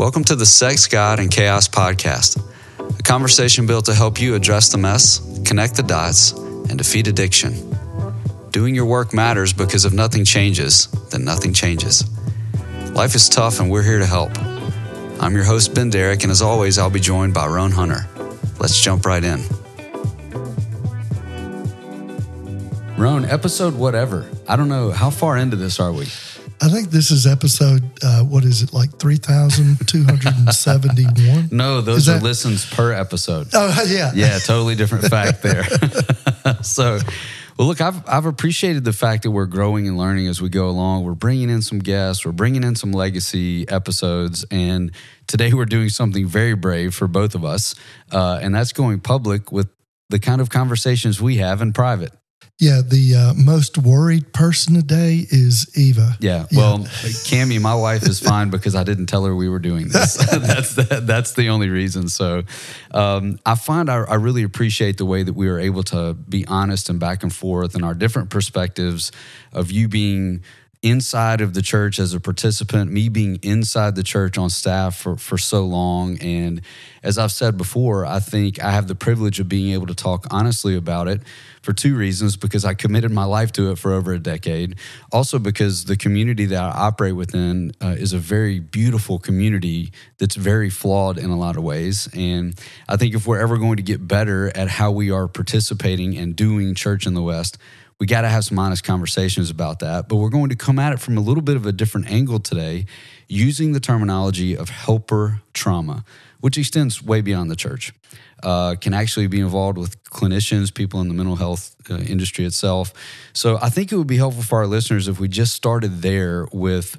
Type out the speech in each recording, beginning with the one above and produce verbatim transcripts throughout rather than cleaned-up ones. Welcome to the Sex, God, and Chaos Podcast, a conversation built to help you address the mess, connect the dots, and defeat addiction. Doing your work matters because if nothing changes, then nothing changes. Life is tough and we're here to help. I'm your host, Ben Derrick, and as always, I'll be joined by Roan Hunter. Let's jump right in. Roan, episode whatever. I don't know. How far into this are we? I think this is episode, uh, what is it, like three thousand two hundred seventy-one? No, those that... are listens per episode. Oh, yeah. Yeah, totally different fact there. So, well, look, I've I've appreciated the fact that we're growing and learning as we go along. We're bringing in some guests. We're bringing in some legacy episodes. And today we're doing something very brave for both of us, uh, and that's going public with the kind of conversations we have in private. Yeah, the uh, most worried person today is Eva. Yeah, well, yeah. Cammy, my wife, is fine because I didn't tell her we were doing this. that's the, that's the only reason. So um, I find I, I really appreciate the way that we are able to be honest and back and forth and our different perspectives of you being inside of the church as a participant, me being inside the church on staff for, for so long. And as I've said before, I think I have the privilege of being able to talk honestly about it for two reasons, because I committed my life to it for over a decade. Also because the community that I operate within uh, is a very beautiful community that's very flawed in a lot of ways. And I think if we're ever going to get better at how we are participating and doing church in the West, we got to have some honest conversations about that, but we're going to come at it from a little bit of a different angle today using the terminology of helper trauma, which extends way beyond the church, uh, can actually be involved with clinicians, people in the mental health uh, industry itself. So I think it would be helpful for our listeners if we just started there with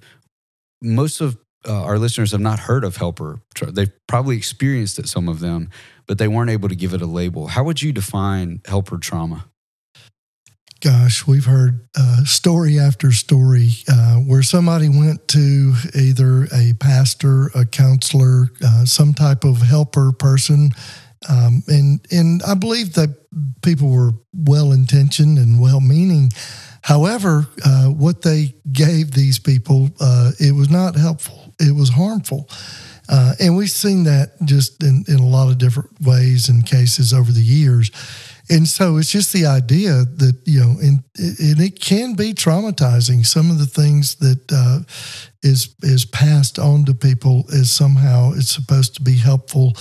most of uh, our listeners have not heard of helper trauma. They've probably experienced it, some of them, but they weren't able to give it a label. How would you define helper trauma? Gosh, we've heard uh, story after story uh, where somebody went to either a pastor, a counselor, uh, some type of helper person, um, and and I believe that people were well-intentioned and well-meaning. However, uh, what they gave these people, uh, it was not helpful. It was harmful. Uh, and we've seen that just in, in a lot of different ways and cases over the years. And so it's just the idea that, you know, and, and it can be traumatizing. Some of the things that uh, is is passed on to people is somehow it's supposed to be helpful.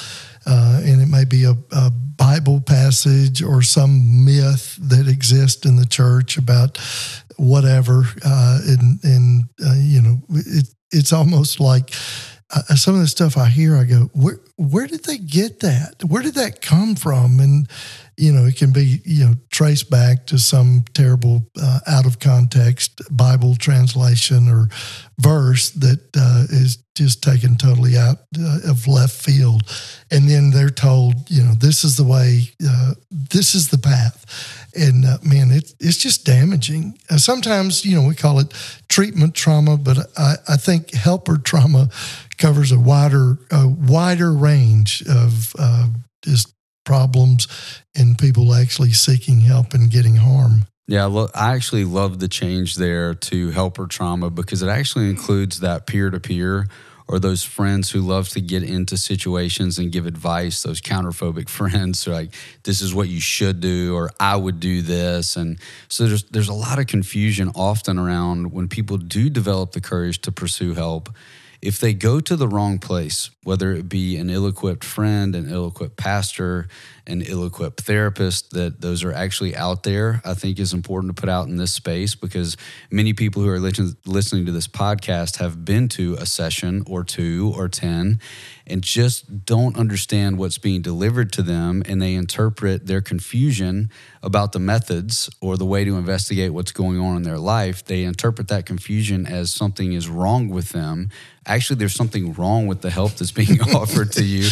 Uh, and it may be a, a Bible passage or some myth that exists in the church about whatever. Uh, and, and uh, you know, it, it's almost like uh, some of the stuff I hear, I go, where, where did they get that? Where did that come from? And you know, it can be, you know, traced back to some terrible uh, out of context Bible translation or verse that uh, is just taken totally out uh, of left field. And then they're told, you know, this is the way, uh, this is the path. And uh, man, it, it's just damaging. Uh, sometimes, you know, we call it treatment trauma, but I, I think helper trauma covers a wider, a wider range of uh, just problems and people actually seeking help and getting harm. Yeah, I actually love the change there to helper trauma because it actually includes that peer-to-peer or those friends who love to get into situations and give advice, those counterphobic friends who are like, this is what you should do or I would do this. And so there's there's a lot of confusion often around when people do develop the courage to pursue help. If they go to the wrong place, whether it be an ill-equipped friend, an ill-equipped pastor, an ill-equipped therapist, that those are actually out there, I think is important to put out in this space because many people who are listen, listening to this podcast have been to a session or two or ten and just don't understand what's being delivered to them, and they interpret their confusion about the methods or the way to investigate what's going on in their life. They interpret that confusion as something is wrong with them. Actually, there's something wrong with the help that's being offered to you.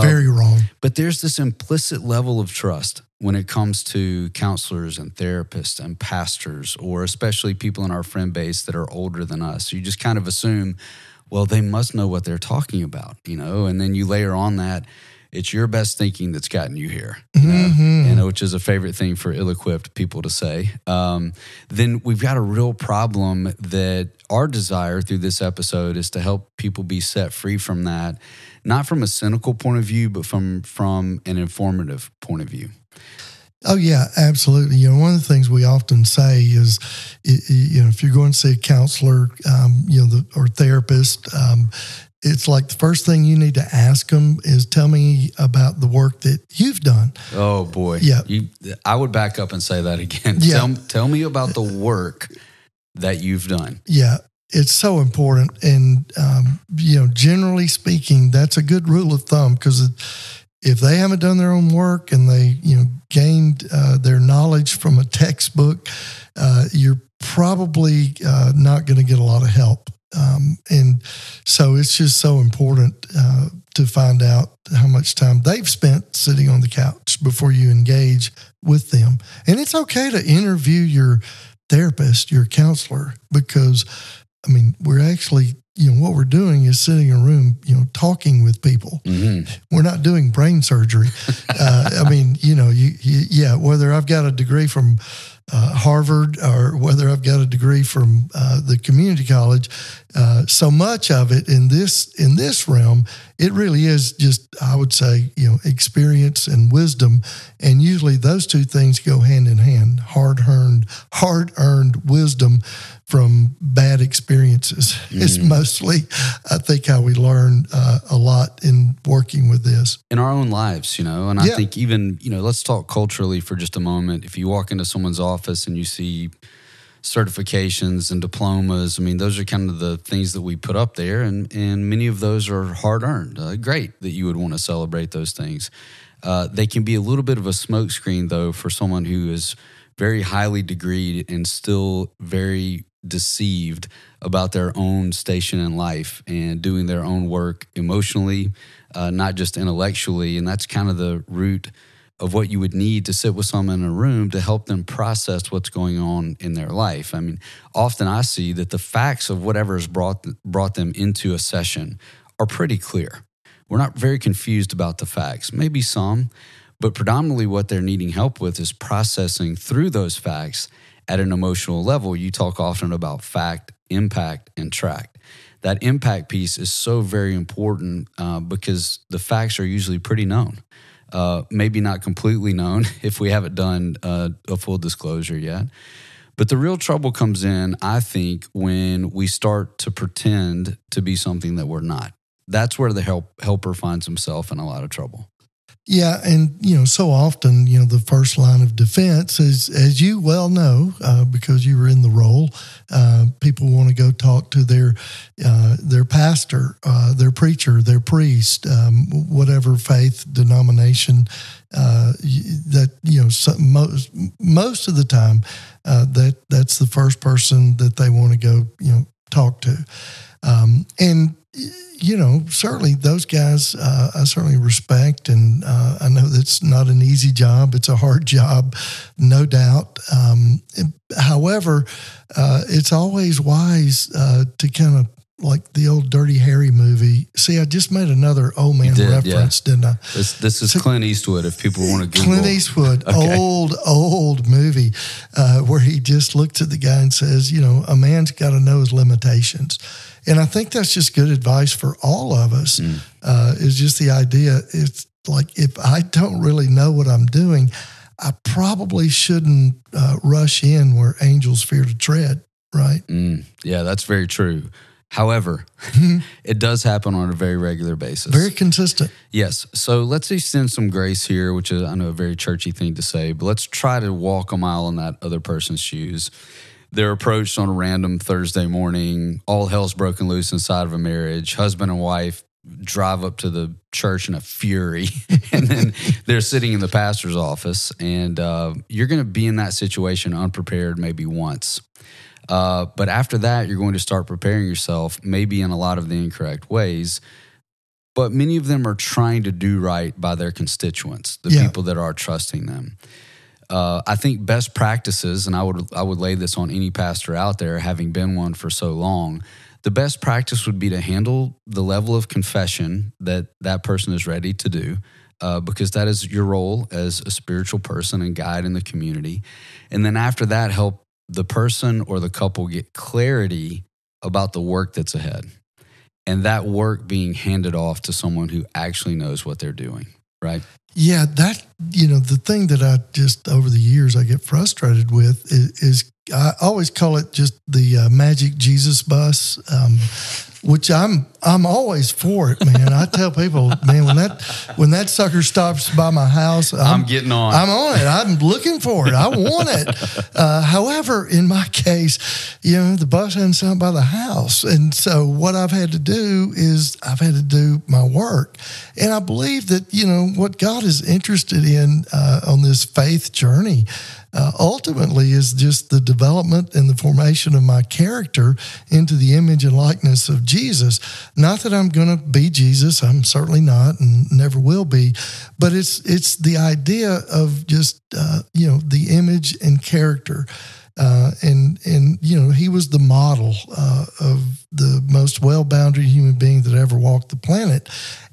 Very um, wrong. But there's this implicit level of trust when it comes to counselors and therapists and pastors, or especially people in our friend base that are older than us. You just kind of assume, well, they must know what they're talking about, you know, and then you layer on that, it's your best thinking that's gotten you here. You know? Mm-hmm. And Bonanno, which is a favorite thing for ill-equipped people to say, um, then we've got a real problem that our desire through this episode is to help people be set free from that, not from a cynical point of view, but from, from an informative point of view. Oh, yeah, absolutely. You know, one of the things we often say is, you know, if you're going to see a counselor, um, you know, the, or therapist, um, it's like the first thing you need to ask them is, tell me about the work that you've done. Oh, boy. Yeah. You, I would back up and say that again. Yeah. Tell, tell me about the work that you've done. Yeah. It's so important. And, um, you know, generally speaking, that's a good rule of thumb, because if they haven't done their own work and they, you know, gained uh, their knowledge from a textbook, uh, you're probably uh, not going to get a lot of help. Um, and so it's just so important uh, to find out how much time they've spent sitting on the couch before you engage with them. And it's okay to interview your therapist, your counselor, because, I mean, we're actually, you know, what we're doing is sitting in a room, you know, talking with people. Mm-hmm. We're not doing brain surgery. uh, I mean, you know, you, you, yeah, whether I've got a degree from Uh, Harvard, or whether I've got a degree from uh, the community college, uh, so much of it in this in this realm, it really is just, I would say, you know, experience and wisdom, and usually those two things go hand in hand: hard earned, hard earned wisdom from bad experiences. Mm. It's mostly, I think, how we learn uh, a lot in working with this in our own lives, you know. And I yeah. think even, you know, let's talk culturally for just a moment. If you walk into someone's office office and you see certifications and diplomas, I mean, those are kind of the things that we put up there, and, and many of those are hard-earned. Uh, great that you would want to celebrate those things. Uh, they can be a little bit of a smokescreen, though, for someone who is very highly degreed and still very deceived about their own station in life and doing their own work emotionally, uh, not just intellectually, and that's kind of the root of what you would need to sit with someone in a room to help them process what's going on in their life. I mean, often I see that the facts of whatever has brought brought them into a session are pretty clear. We're not very confused about the facts, maybe some, but predominantly what they're needing help with is processing through those facts at an emotional level. You talk often about fact, impact, and tract. That impact piece is so very important uh, because the facts are usually pretty known. Uh, maybe not completely known if we haven't done uh, a full disclosure yet. But the real trouble comes in, I think, when we start to pretend to be something that we're not. That's where the help, helper finds himself in a lot of trouble. Yeah, and, you know, so often, you know, the first line of defense is, as you well know, uh, because you were in the role, uh, people want to go talk to their uh, their pastor, uh, their preacher, their priest, um, whatever faith denomination. Uh, that, you know, some, most most of the time, uh, that that's the first person that they want to go, you know, talk to, um, and. You know, certainly those guys, uh, I certainly respect, and uh, I know that's not an easy job. It's a hard job, no doubt. Um, it, however, uh, it's always wise uh, to kind of, like the old Dirty Harry movie. See, I just made another old man did, reference, yeah. didn't I? This, this is so, Clint Eastwood, if people want to Google. Clint Eastwood, okay. old, old movie uh, where he just looks at the guy and says, you know, a man's got to know his limitations. And I think that's just good advice for all of us, mm. uh, is just the idea. It's like, if I don't really know what I'm doing, I probably shouldn't uh, rush in where angels fear to tread, right? Mm. Yeah, that's very true. However, it does happen on a very regular basis. Very consistent. Yes. So let's extend some grace here, which is, I know, a very churchy thing to say, but let's try to walk a mile in that other person's shoes. They're approached on a random Thursday morning. All hell's broken loose inside of a marriage. Husband and wife drive up to the church in a fury, and then they're sitting in the pastor's office, and uh, you're going to be in that situation unprepared maybe once. Uh, but after that, you're going to start preparing yourself, maybe in a lot of the incorrect ways. But many of them are trying to do right by their constituents, the yeah. people that are trusting them. Uh, I think best practices, and I would I would lay this on any pastor out there, having been one for so long, the best practice would be to handle the level of confession that that person is ready to do uh, because that is your role as a spiritual person and guide in the community. And then after that, help the person or the couple get clarity about the work that's ahead, and that work being handed off to someone who actually knows what they're doing, right? Yeah, that, you know, the thing that I just, over the years, I get frustrated with is, is I always call it just the uh, magic Jesus bus, um, which I'm I'm always for it, man. I tell people, man, when that when that sucker stops by my house, I'm, I'm getting on. I'm on it. I'm looking for it. I want it. Uh, however, in my case, you know, the bus hadn't stopped by the house, and so what I've had to do is I've had to do my work, and I believe that, you know, what God is interested in uh, on this faith journey Uh, ultimately is just the development and the formation of my character into the image and likeness of Jesus. Not that I'm going to be Jesus. I'm certainly not and never will be. But it's it's the idea of just, uh, you know, the image and character. Uh, and, and you know, he was the model uh, of the most well-bounded human being that ever walked the planet.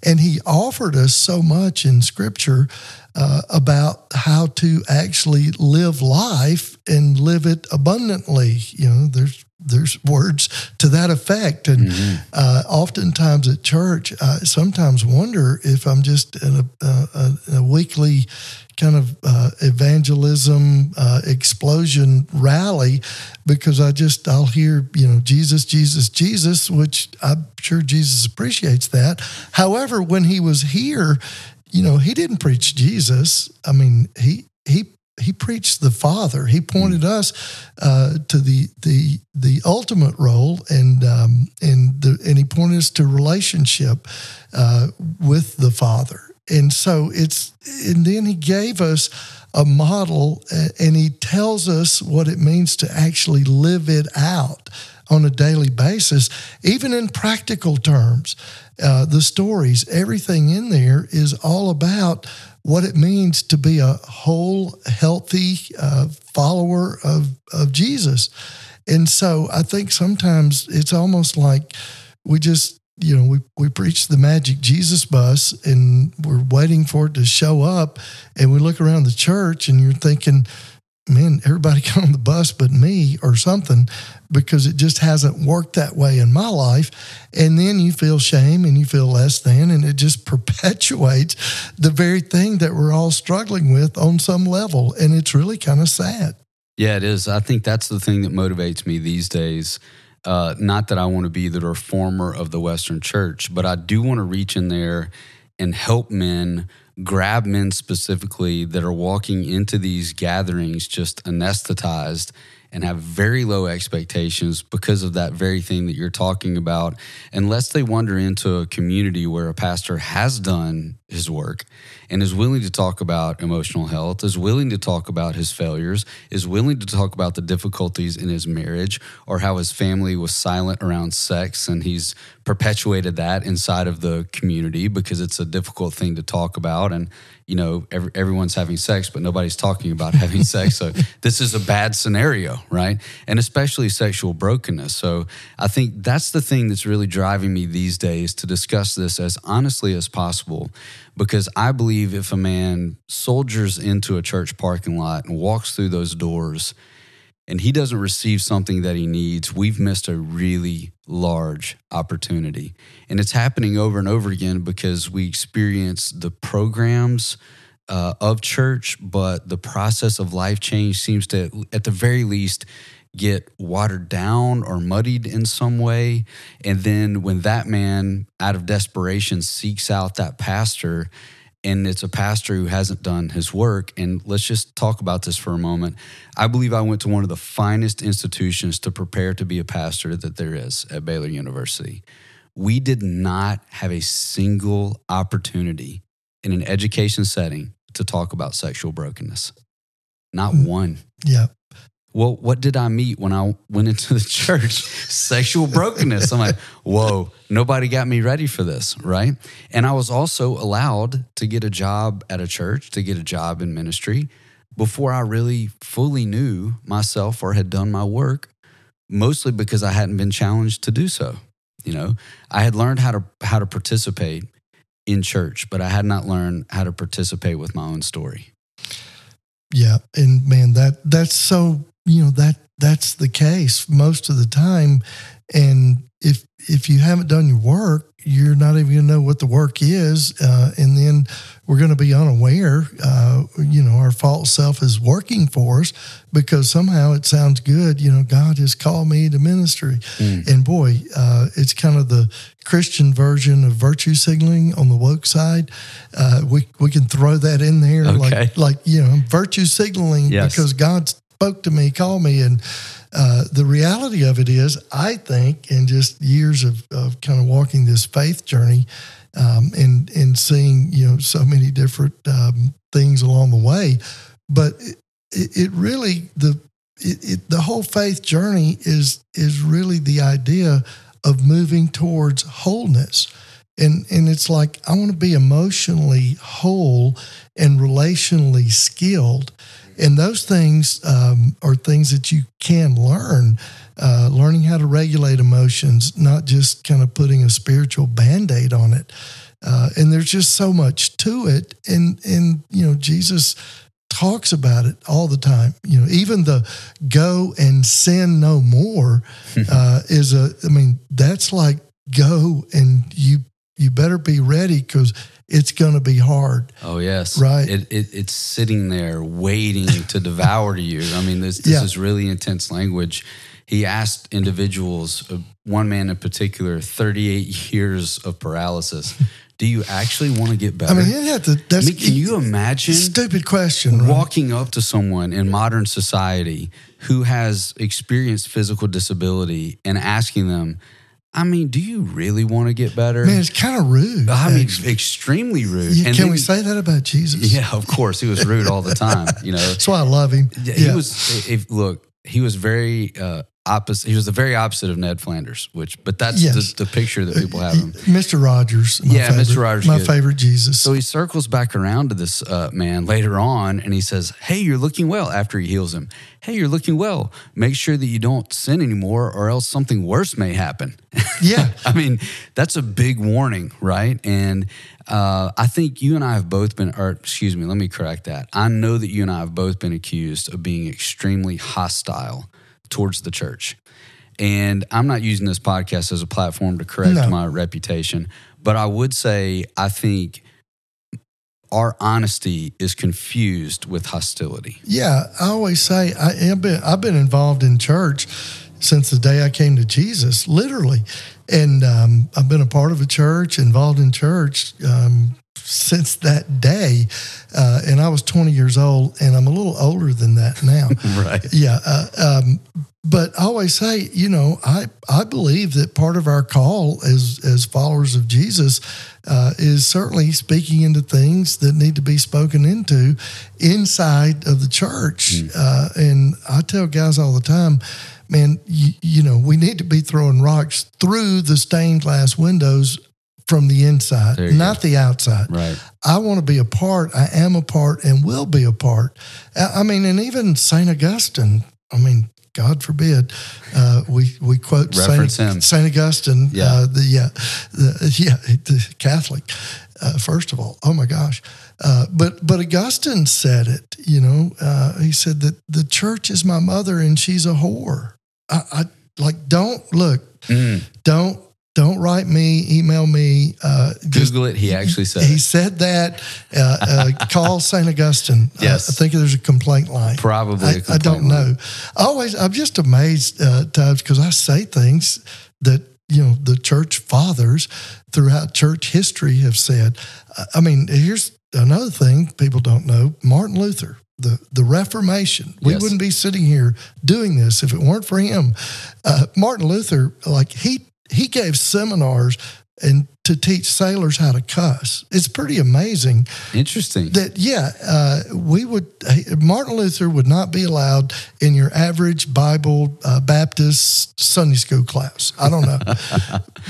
And he offered us so much in Scripture Uh, about how to actually live life and live it abundantly. You know, there's there's words to that effect. And mm-hmm. uh, oftentimes at church, I sometimes wonder if I'm just in a, a, a weekly kind of uh, evangelism uh, explosion rally, because I just, I'll hear, you know, Jesus, Jesus, Jesus, which I'm sure Jesus appreciates that. However, when he was here, you know, he didn't preach Jesus. I mean, he he he preached the Father. He pointed mm. us uh, to the the the ultimate role, and um, and the, and he pointed us to relationship uh, with the Father. And so it's and then he gave us a model, and he tells us what it means to actually live it out on a daily basis, even in practical terms. Uh, the stories, everything in there is all about what it means to be a whole, healthy uh, follower of, of Jesus. And so I think sometimes it's almost like we just, you know, we, we preach the magic Jesus bus and we're waiting for it to show up, and we look around the church and you're thinking, man, everybody got on the bus but me or something, because it just hasn't worked that way in my life. And then you feel shame and you feel less than, and it just perpetuates the very thing that we're all struggling with on some level. And it's really kind of sad. Yeah, it is. I think that's the thing that motivates me these days. Uh, not that I want to be the reformer of the Western church, but I do want to reach in there and help men grab men specifically that are walking into these gatherings just anesthetized and have very low expectations because of that very thing that you're talking about, unless they wander into a community where a pastor has done his work and is willing to talk about emotional health, is willing to talk about his failures, is willing to talk about the difficulties in his marriage or how his family was silent around sex and he's perpetuated that inside of the community because it's a difficult thing to talk about. And you know, every, everyone's having sex, but nobody's talking about having sex. So this is a bad scenario, right? And especially sexual brokenness. So I think that's the thing that's really driving me these days to discuss this as honestly as possible, because I believe if a man soldiers into a church parking lot and walks through those doors and he doesn't receive something that he needs, we've missed a really large opportunity. And it's happening over and over again because we experience the programs uh, of church, but the process of life change seems to, at the very least, get watered down or muddied in some way. And then when that man, out of desperation, seeks out that pastor, and it's a pastor who hasn't done his work. And let's just talk about this for a moment. I believe I went to one of the finest institutions to prepare to be a pastor that there is at Baylor University. We did not have a single opportunity in an education setting to talk about sexual brokenness. Not one. Yeah. Well, what did I meet when I went into the church? Sexual brokenness. I'm like, whoa, nobody got me ready for this, right? And I was also allowed to get a job at a church, to get a job in ministry, before I really fully knew myself or had done my work, mostly because I hadn't been challenged to do so. You know, I had learned how to how to participate in church, but I had not learned how to participate with my own story. Yeah. And man, that that's so, you know, that that's the case most of the time. And if if you haven't done your work, you're not even going to know what the work is. Uh, and then we're going to be unaware, uh, you know, our false self is working for us because somehow it sounds good. You know, God has called me to ministry. Mm. And boy, uh, it's kind of the Christian version of virtue signaling on the woke side. Uh, we we can throw that in there. Okay. Like, like, you know, I'm virtue signaling yes. because God's spoke to me, called me. And uh, the reality of it is, I think, in just years of, of kind of walking this faith journey um, and, and seeing, you know, so many different um, things along the way, but it, it really, the it, it, the whole faith journey is is really the idea of moving towards wholeness. And and it's like, I want to be emotionally whole and relationally skilled. And those things um, are things that you can learn, uh, learning how to regulate emotions, not just kind of putting a spiritual Band-Aid on it. Uh, and there's just so much to it. And, and, you know, Jesus talks about it all the time. You know, even the go and sin no more uh, is a, I mean, that's like go and you you better be ready because it's going to be hard. Oh, yes. Right. It, it, it's sitting there waiting to devour you. I mean, this, this yeah. is really intense language. He asked individuals, one man in particular, thirty-eight years of paralysis, do you actually want to get better? I mean, it had to, that's, I mean, can you imagine? Stupid question. Walking right? up to someone in modern society who has experienced physical disability and asking them, I mean, do you really want to get better? Man, it's kind of rude. I mean, actually. extremely rude. Yeah, and can we he, say that about Jesus? Yeah, of course. He was rude all the time. You know, that's why I love him. Yeah. He was. If, look, he was very uh, opposite. He was the very opposite of Ned Flanders, which. But that's yes. the, the picture that people have him. Mister Rogers. My yeah, favorite, Mister Rogers. My good. favorite Jesus. So he circles back around to this uh, man later on, and he says, "Hey, you're looking well." After he heals him. Hey, you're looking well. Make sure that you don't sin anymore or else something worse may happen. Yeah. I mean, that's a big warning, right? And uh, I think you and I have both been, or excuse me, let me correct that. I know that you and I have both been accused of being extremely hostile towards the church. And I'm not using this podcast as a platform to correct no. my reputation, but I would say I think our honesty is confused with hostility. Yeah, I always say I have been, I've been involved in church since the day I came to Jesus, literally. And um, I've been a part of a church, involved in church um, since that day. Uh, and I was twenty years old, and I'm a little older than that now. Right. Yeah. Uh, um, but I always say, you know, I, I believe that part of our call as as followers of Jesus uh, is certainly speaking into things that need to be spoken into inside of the church. Mm. Uh, and I tell guys all the time, man, you, you know, we need to be throwing rocks through the stained glass windows from the inside, not go. the outside. Right. I want to be a part. I am a part and will be a part. I, I mean, and even Saint Augustine, I mean, God forbid, uh, we we quote Saint, Saint Augustine, yeah. Uh, the, uh, the yeah the Catholic. Uh, first of all, oh my gosh, uh, but but Augustine said it. You know, uh, he said that the church is my mother and she's a whore. I, I like don't look, mm. don't. Don't write me, email me. Uh, Google just, it. He actually said He it. said that. Uh, uh, call Saint Augustine. Yes. Uh, I think there's a complaint line. Probably I, a complaint I don't line. know. I always, I'm just amazed uh, times because I say things that, you know, the church fathers throughout church history have said. I mean, here's another thing people don't know. Martin Luther. The, the Reformation. We yes. wouldn't be sitting here doing this if it weren't for him. Uh, Martin Luther, like he He gave seminars and to teach sailors how to cuss. It's pretty amazing. Interesting. That yeah, uh, we would Martin Luther would not be allowed in your average Bible uh, Baptist Sunday school class. I don't know,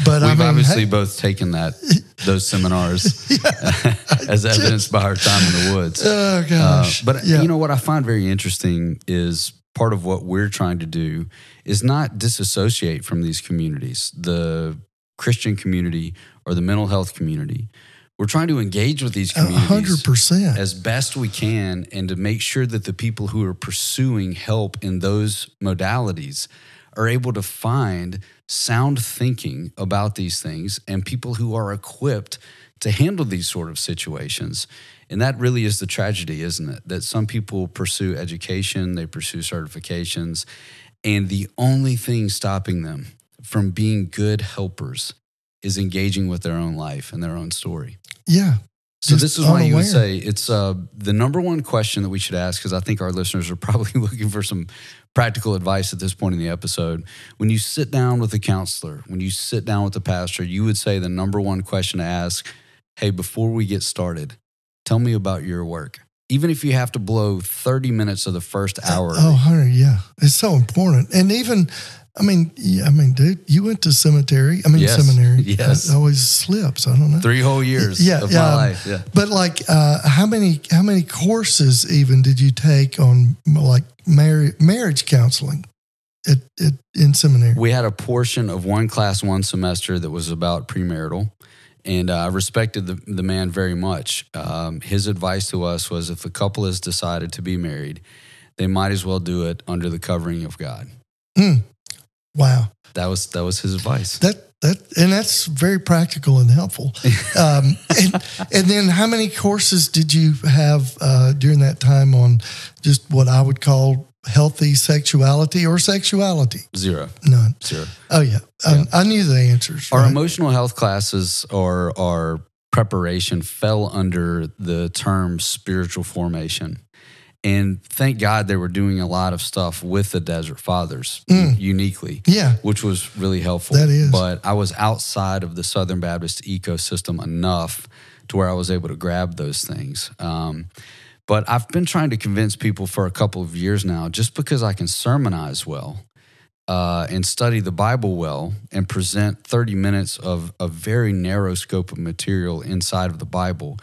but we've I mean, obviously hey, both taken that those seminars yeah, as just, evidenced by our time in the woods. Oh gosh! Uh, but yeah. you know what I find very interesting is. Part of what we're trying to do is not disassociate from these communities, the Christian community or the mental health community. We're trying to engage with these communities one hundred percent as best we can, and to make sure that the people who are pursuing help in those modalities are able to find sound thinking about these things and people who are equipped to handle these sort of situations. And that really is the tragedy, isn't it? That some people pursue education, they pursue certifications, and the only thing stopping them from being good helpers is engaging with their own life and their own story. Yeah. So this is why you would say it's uh, the number one question that we should ask, because I think our listeners are probably looking for some practical advice at this point in the episode. When you sit down with a counselor, when you sit down with a pastor, you would say the number one question to ask, hey, before we get started, tell me about your work. Even if you have to blow thirty minutes of the first hour. Oh, Hunter, yeah. It's so important. And even... I mean, yeah, I mean, dude, you went to cemetery. I mean, yes. seminary. Yes. It always slips. I don't know. Three whole years yeah, of yeah. my life. Yeah. But like, uh, how many how many courses even did you take on like marriage marriage counseling at, at in seminary? We had a portion of one class one semester that was about premarital, and uh, I respected the the man very much. Um, his advice to us was, if a couple has decided to be married, they might as well do it under the covering of God. Mm. Wow, that was that was his advice. That that and that's very practical and helpful. um, and, and then, how many courses did you have uh, during that time on just what I would call healthy sexuality or sexuality? Zero, none, zero. Oh yeah, yeah. I, I knew the answers. Our right? emotional health classes or our preparation fell under the term spiritual formation. And thank God they were doing a lot of stuff with the Desert Fathers mm. uniquely, yeah, which was really helpful. That is. But I was outside of the Southern Baptist ecosystem enough to where I was able to grab those things. Um, but I've been trying to convince people for a couple of years now, just because I can sermonize well uh, and study the Bible well and present thirty minutes of a very narrow scope of material inside of the Bible,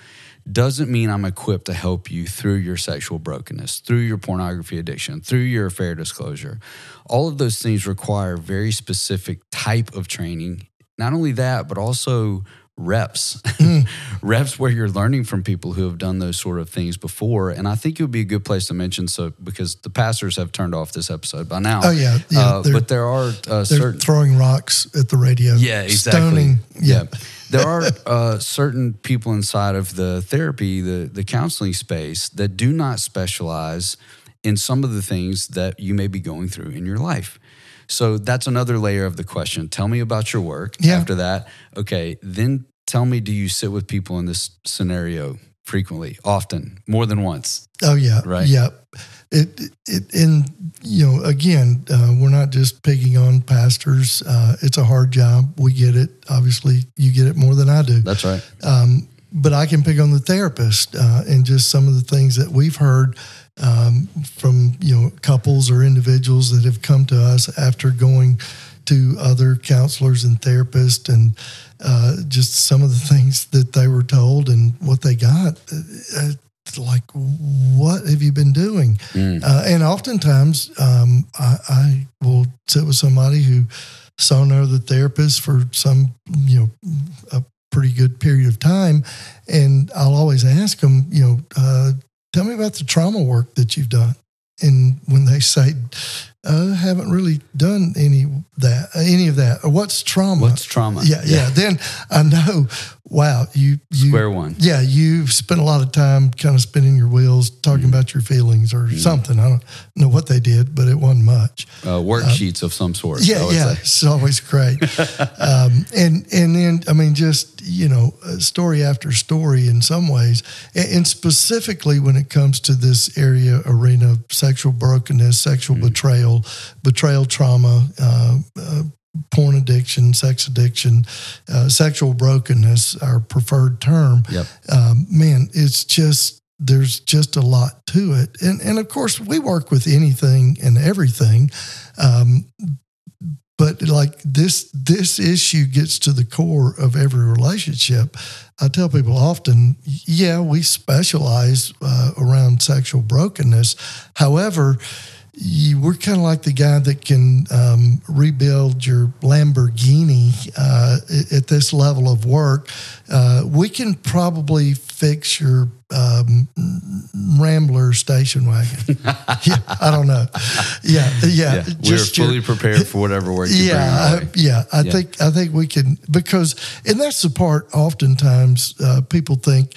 doesn't mean I'm equipped to help you through your sexual brokenness, through your pornography addiction, through your affair disclosure. All of those things require very specific type of training. Not only that, but also reps. Mm. Reps where you're learning from people who have done those sort of things before. And I think it would be a good place to mention, so because the pastors have turned off this episode by now. Oh, yeah. yeah uh, but there are uh, certain... throwing rocks at the radio. Yeah, exactly. Stoning. Yeah. yeah. There are uh, certain people inside of the therapy, the, the counseling space, that do not specialize in some of the things that you may be going through in your life. So that's another layer of the question. Tell me about your work. Yeah. After that, okay, then tell me, do you sit with people in this scenario frequently, often, more than once? Oh, yeah. Right? Yeah. It, it, and, you know, again, uh, we're not just picking on pastors. Uh, it's a hard job. We get it. Obviously, you get it more than I do. That's right. Um, but I can pick on the therapist uh, and just some of the things that we've heard Um, from, you know, couples or individuals that have come to us after going to other counselors and therapists, and uh, just some of the things that they were told and what they got. It's like, what have you been doing? Mm. Uh, and oftentimes um, I, I will sit with somebody who saw no other therapist for some, you know, a pretty good period of time. And I'll always ask them, you know, uh, tell me about the trauma work that you've done. And when they say, I haven't really done any that, any of that. Or what's trauma? What's trauma? Yeah, yeah. yeah. Then I know, wow, you, you... Square one. Yeah, you've spent a lot of time kind of spinning your wheels, talking mm. about your feelings or mm. something. I don't know what they did, but it wasn't much. Uh, worksheets um, of some sort. Yeah, yeah. Say. It's always great. um, and, and then, I mean, just, you know, story after story in some ways. And, and specifically when it comes to this area, arena of sexual brokenness, sexual mm. betrayal, Betrayal, betrayal trauma, uh, uh, porn addiction, sex addiction, uh, sexual brokenness, our preferred term. Yep. Um, man, it's just, there's just a lot to it. And, and of course, we work with anything and everything. Um, but like this, this issue gets to the core of every relationship. I tell people often, yeah, we specialize uh, around sexual brokenness. However, You, we're kind of like the guy that can um, rebuild your Lamborghini working uh, at this level of work, uh, we can probably fix your um, Rambler station wagon. yeah, I don't know. Yeah, yeah. yeah we're fully your, prepared for whatever work you yeah, bring. I, yeah, I yeah. think I think we can, because, and that's the part oftentimes uh, people think,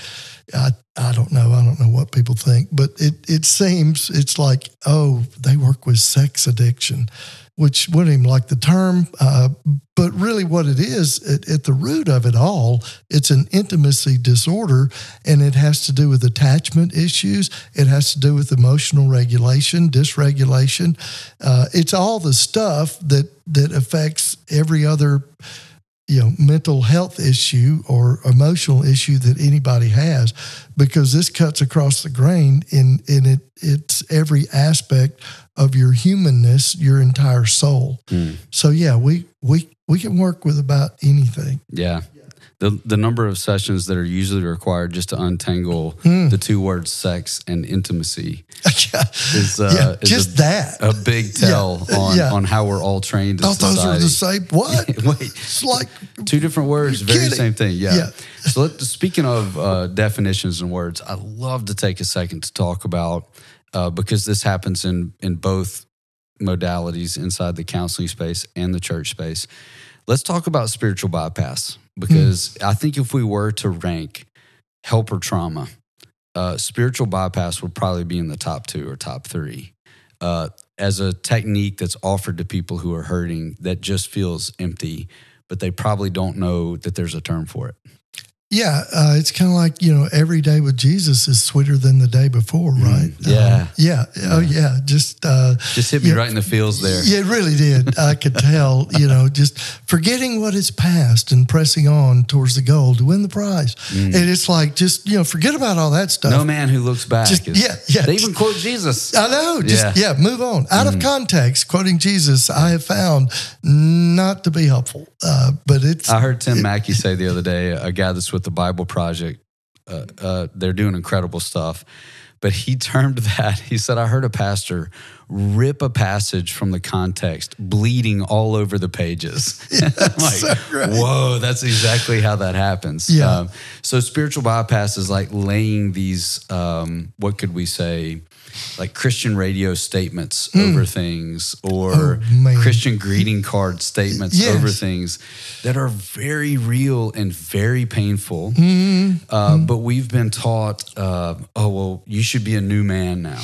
I, I don't know. I don't know what people think, but it, it seems it's like, oh, they work with sex addiction, which wouldn't even like the term. Uh, but really what it is, at, at the root of it all, it's an intimacy disorder, and it has to do with attachment issues. It has to do with emotional regulation, dysregulation. Uh, it's all the stuff that, that affects every other you know, mental health issue or emotional issue that anybody has, because this cuts across the grain and, and it it's every aspect of your humanness, your entire soul. Mm. So yeah, we we we can work with about anything. Yeah. The the number of sessions that are usually required just to untangle mm. the two words sex and intimacy is, uh, yeah, is just a, that. a big tell yeah. on, yeah. on how we're all trained in oh, society. Those are the same, what? Wait, it's like two different words, very kidding. same thing. Yeah. yeah. So let, speaking of uh, definitions and words, I love to take a second to talk about, uh, because this happens in in both modalities, inside the counseling space and the church space. Let's talk about spiritual bypass. Because mm. I think if we were to rank help or trauma, uh, spiritual bypass would probably be in the top two or top three uh, as a technique that's offered to people who are hurting that just feels empty, but they probably don't know that there's a term for it. Yeah, uh, it's kind of like, you know, every day with Jesus is sweeter than the day before, right? Mm, yeah. Um, yeah. yeah. Oh, yeah. Just uh, just hit me yeah, right in the feels there. Yeah, it really did. I could tell, you know, just forgetting what is past and pressing on towards the goal to win the prize. Mm. And it's like, just, you know, forget about all that stuff. No man who looks back. Just, is, yeah, yeah. They even quote Jesus. I know. Just, yeah, yeah move on. Out mm. of context, quoting Jesus, I have found not to be helpful. Uh, but it's. I heard Tim it, Mackey say the other day, a guy that's with The Bible Project, uh, uh, they're doing incredible stuff. But he termed that, he said, I heard a pastor rip a passage from the context, bleeding all over the pages. Yeah, like, so right. whoa, that's exactly how that happens. Yeah. Um, so spiritual bypass is like laying these, um, what could we say, like Christian radio statements mm. over things, or oh, Christian greeting card statements yes. over things that are very real and very painful. Mm. Uh, mm. But we've been taught, uh, oh, well, you should be a new man now.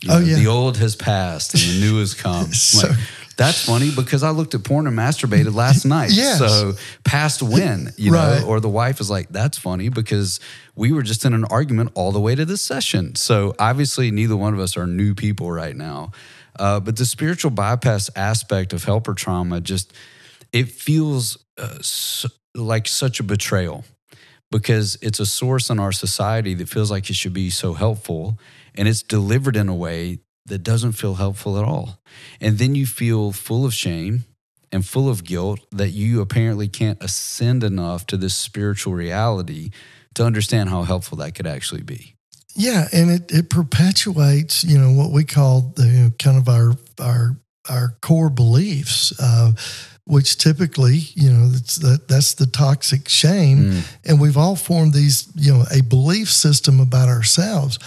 You oh, know, yeah. The old has passed and the new has come. so- like, That's funny, because I looked at porn and masturbated last night. Yes. So past when, you right. know, or the wife is like, that's funny because we were just in an argument all the way to this session. So obviously neither one of us are new people right now. Uh, but the spiritual bypass aspect of helper trauma, just, it feels uh, so, like such a betrayal, because it's a source in our society that feels like it should be so helpful, and it's delivered in a way that doesn't feel helpful at all. And then you feel full of shame and full of guilt that you apparently can't ascend enough to this spiritual reality to understand how helpful that could actually be. Yeah, and it, it perpetuates, you know, what we call the, you know, kind of our our our core beliefs, uh, which typically, you know, that's the, that's the toxic shame. Mm. And we've all formed these, you know, a belief system about ourselves.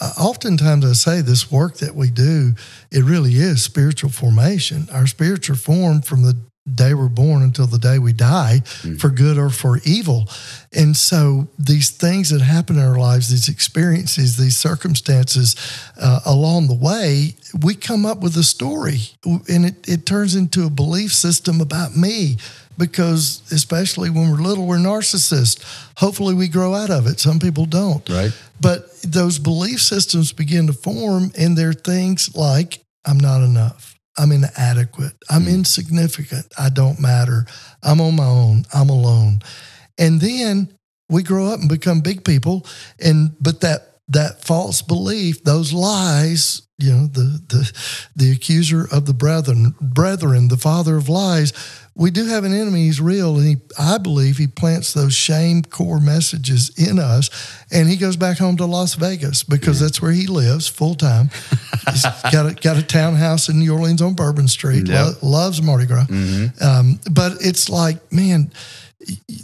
Uh, oftentimes I say this work that we do, it really is spiritual formation. Our spiritual form from the day we're born until the day we die, mm-hmm. for good or for evil. And so these things that happen in our lives, these experiences, these circumstances, uh, along the way, we come up with a story, and it, it turns into a belief system about me. Because especially when we're little, we're narcissists. Hopefully we grow out of it. Some people don't. Right. But those belief systems begin to form, and they're things like, I'm not enough. I'm inadequate. I'm mm. insignificant. I don't matter. I'm on my own. I'm alone. And then we grow up and become big people. And but that that false belief, those lies, you know, the the the accuser of the brethren, brethren, the father of lies, we do have an enemy. He's real. And he, I believe he plants those shame core messages in us. And he goes back home to Las Vegas because yeah. that's where he lives full time. He's got a, got a townhouse in New Orleans on Bourbon Street. Yep. Lo- loves Mardi Gras. Mm-hmm. Um, but it's like, man,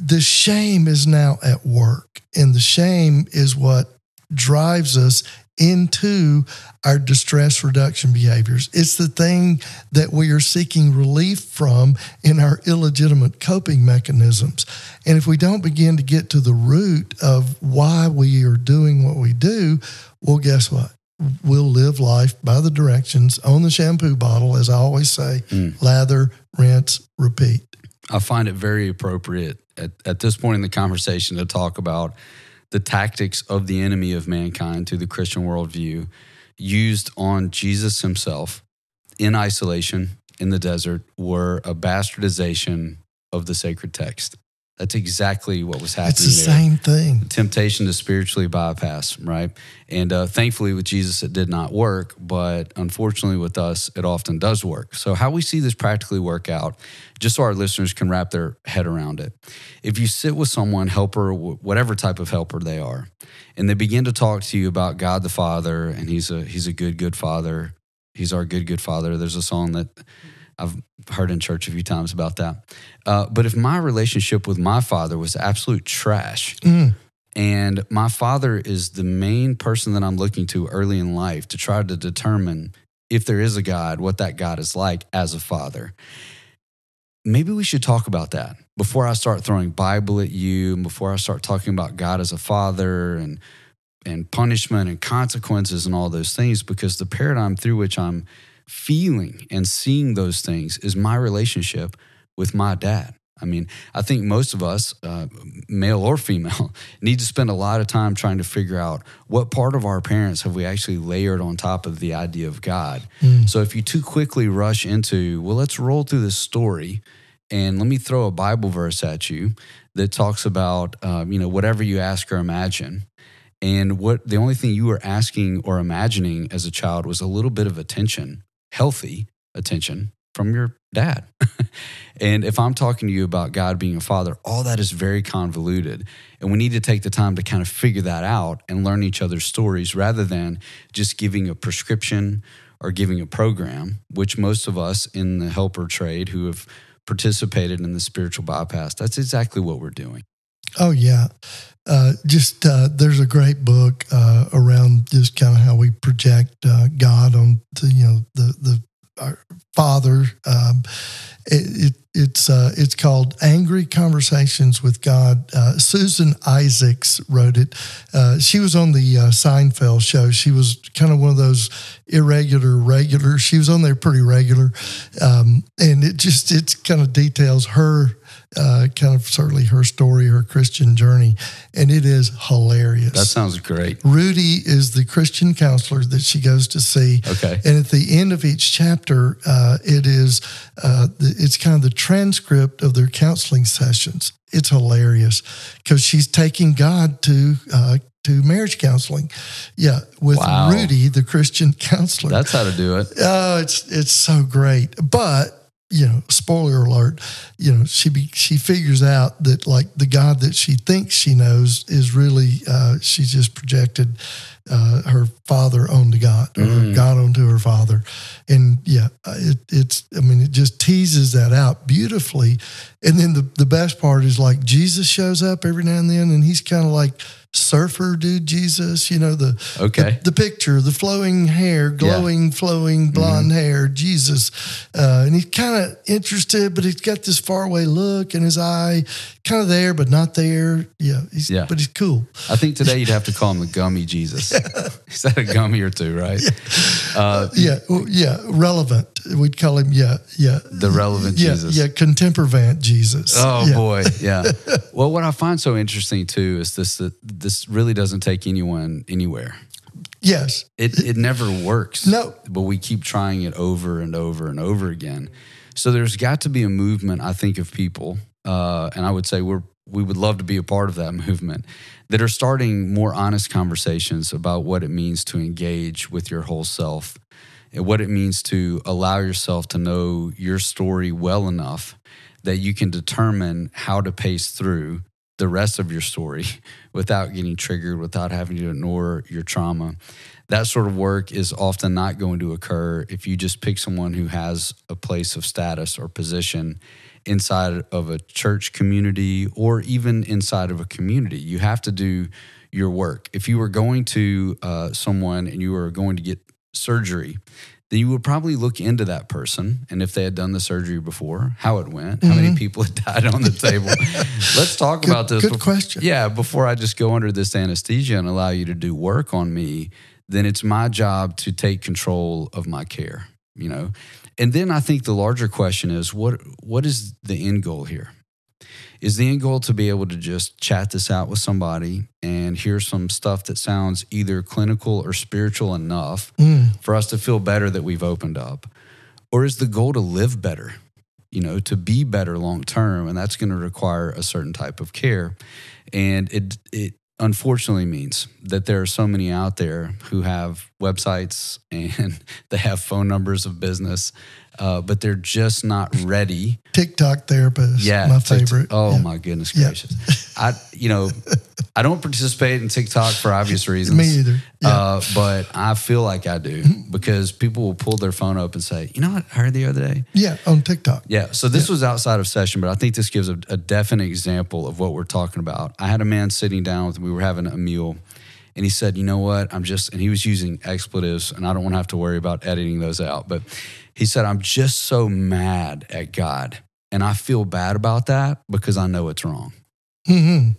the shame is now at work. And the shame is what drives us into our distress reduction behaviors. It's the thing that we are seeking relief from in our illegitimate coping mechanisms. And if we don't begin to get to the root of why we are doing what we do, well, guess what? We'll live life by the directions on the shampoo bottle, as I always say, mm. lather, rinse, repeat. I find it very appropriate at, at this point in the conversation to talk about the tactics of the enemy of mankind through the Christian worldview used on Jesus himself in isolation in the desert were a bastardization of the sacred text. That's exactly what was happening there. It's the there. same thing. The temptation to spiritually bypass, right? And uh, thankfully with Jesus, it did not work, but unfortunately with us, it often does work. So how we see this practically work out, just so our listeners can wrap their head around it. If you sit with someone, helper, whatever type of helper they are, and they begin to talk to you about God the Father, and he's a he's a good, good father. He's our good, good father. There's a song that I've heard in church a few times about that. Uh, but if my relationship with my father was absolute trash, mm. and my father is the main person that I'm looking to early in life to try to determine if there is a God, what that God is like as a father, maybe we should talk about that before I start throwing Bible at you and before I start talking about God as a father and and punishment and consequences and all those things, because the paradigm through which I'm feeling and seeing those things is my relationship with my dad. I mean, I think most of us, uh, male or female, need to spend a lot of time trying to figure out what part of our parents have we actually layered on top of the idea of God. Mm. So if you too quickly rush into, well, let's roll through this story and let me throw a Bible verse at you that talks about, uh, you know, whatever you ask or imagine. And what the only thing you were asking or imagining as a child was a little bit of attention, healthy attention from your dad. And if I'm talking to you about God being a father, all that is very convoluted. And we need to take the time to kind of figure that out and learn each other's stories rather than just giving a prescription or giving a program, which most of us in the helper trade who have participated in the spiritual bypass, that's exactly what we're doing. Oh, yeah. Uh, just uh, there's a great book uh, around just kind of how we project uh, God on to, you know, the the our Father. Um, it, it it's uh, it's called Angry Conversations with God. Uh, Susan Isaacs wrote it. Uh, she was on the uh, Seinfeld show. She was kind of one of those irregular regulars. She was on there pretty regular, um, and it just it kind of details her. Uh, kind of certainly her story, her Christian journey, and it is hilarious. That sounds great. Rudy is the Christian counselor that she goes to see. Okay. And at the end of each chapter, uh, it is uh, it's kind of the transcript of their counseling sessions. It's hilarious because she's taking God to uh, to marriage counseling, yeah, with wow. Rudy, the Christian counselor. That's how to do it. Oh, uh, it's it's so great, but. You know, spoiler alert, you know, she be, she figures out that, like, the God that she thinks she knows is really, uh, she just projected uh, her father onto God, or mm. God onto her father. And, yeah, it, it's, I mean, it just teases that out beautifully. And then the, the best part is, like, Jesus shows up every now and then, and he's kind of like, surfer dude Jesus, you know, the okay. the, the picture, the flowing hair, glowing, yeah. flowing blonde mm-hmm. hair, Jesus. Uh, and he's kind of interested, but he's got this faraway look in his eye, kind of there, but not there. Yeah, he's, yeah, but he's cool. I think today you'd have to call him the gummy Jesus. yeah. He's had a gummy or two, right? Yeah, uh, yeah. Well, yeah, relevant. We'd call him, yeah, yeah. The relevant yeah, Jesus. Yeah, contemporant Jesus. Oh, yeah. boy, yeah. Well, what I find so interesting, too, is this that this really doesn't take anyone anywhere. Yes. It it never works. No. But we keep trying it over and over and over again. So there's got to be a movement, I think, of people, uh, and I would say we're we would love to be a part of that movement, that are starting more honest conversations about what it means to engage with your whole self, and what it means to allow yourself to know your story well enough that you can determine how to pace through the rest of your story without getting triggered, without having to ignore your trauma. That sort of work is often not going to occur if you just pick someone who has a place of status or position inside of a church community or even inside of a community. You have to do your work. If you were going to uh, someone and you were going to get surgery, then you would probably look into that person and if they had done the surgery before, how it went, mm-hmm. how many people had died on the table. Let's talk good, about this. Good before, question. Yeah, before I just go under this anesthesia and allow you to do work on me, then it's my job to take control of my care, you know? And then I think the larger question is, what what is the end goal here? Is the end goal to be able to just chat this out with somebody and hear some stuff that sounds either clinical or spiritual enough mm. for us to feel better that we've opened up? Or is the goal to live better, you know, to be better long term? And that's going to require a certain type of care. And it it unfortunately means that there are so many out there who have websites and they have phone numbers of business, uh, but they're just not ready. TikTok therapists, yeah, my favorite. Oh, yeah. My goodness gracious. Yeah. I, you know, I don't participate in TikTok for obvious reasons. Me either. Yeah. Uh, but I feel like I do because people will pull their phone up and say, you know what I heard the other day? Yeah, on TikTok. Yeah, so this yeah. was outside of session, but I think this gives a, a definite example of what we're talking about. I had a man sitting down with me, we were having a meal, and he said, you know what, I'm just, and he was using expletives, and I don't want to have to worry about editing those out, but he said, I'm just so mad at God, and I feel bad about that because I know it's wrong. Mm-hmm.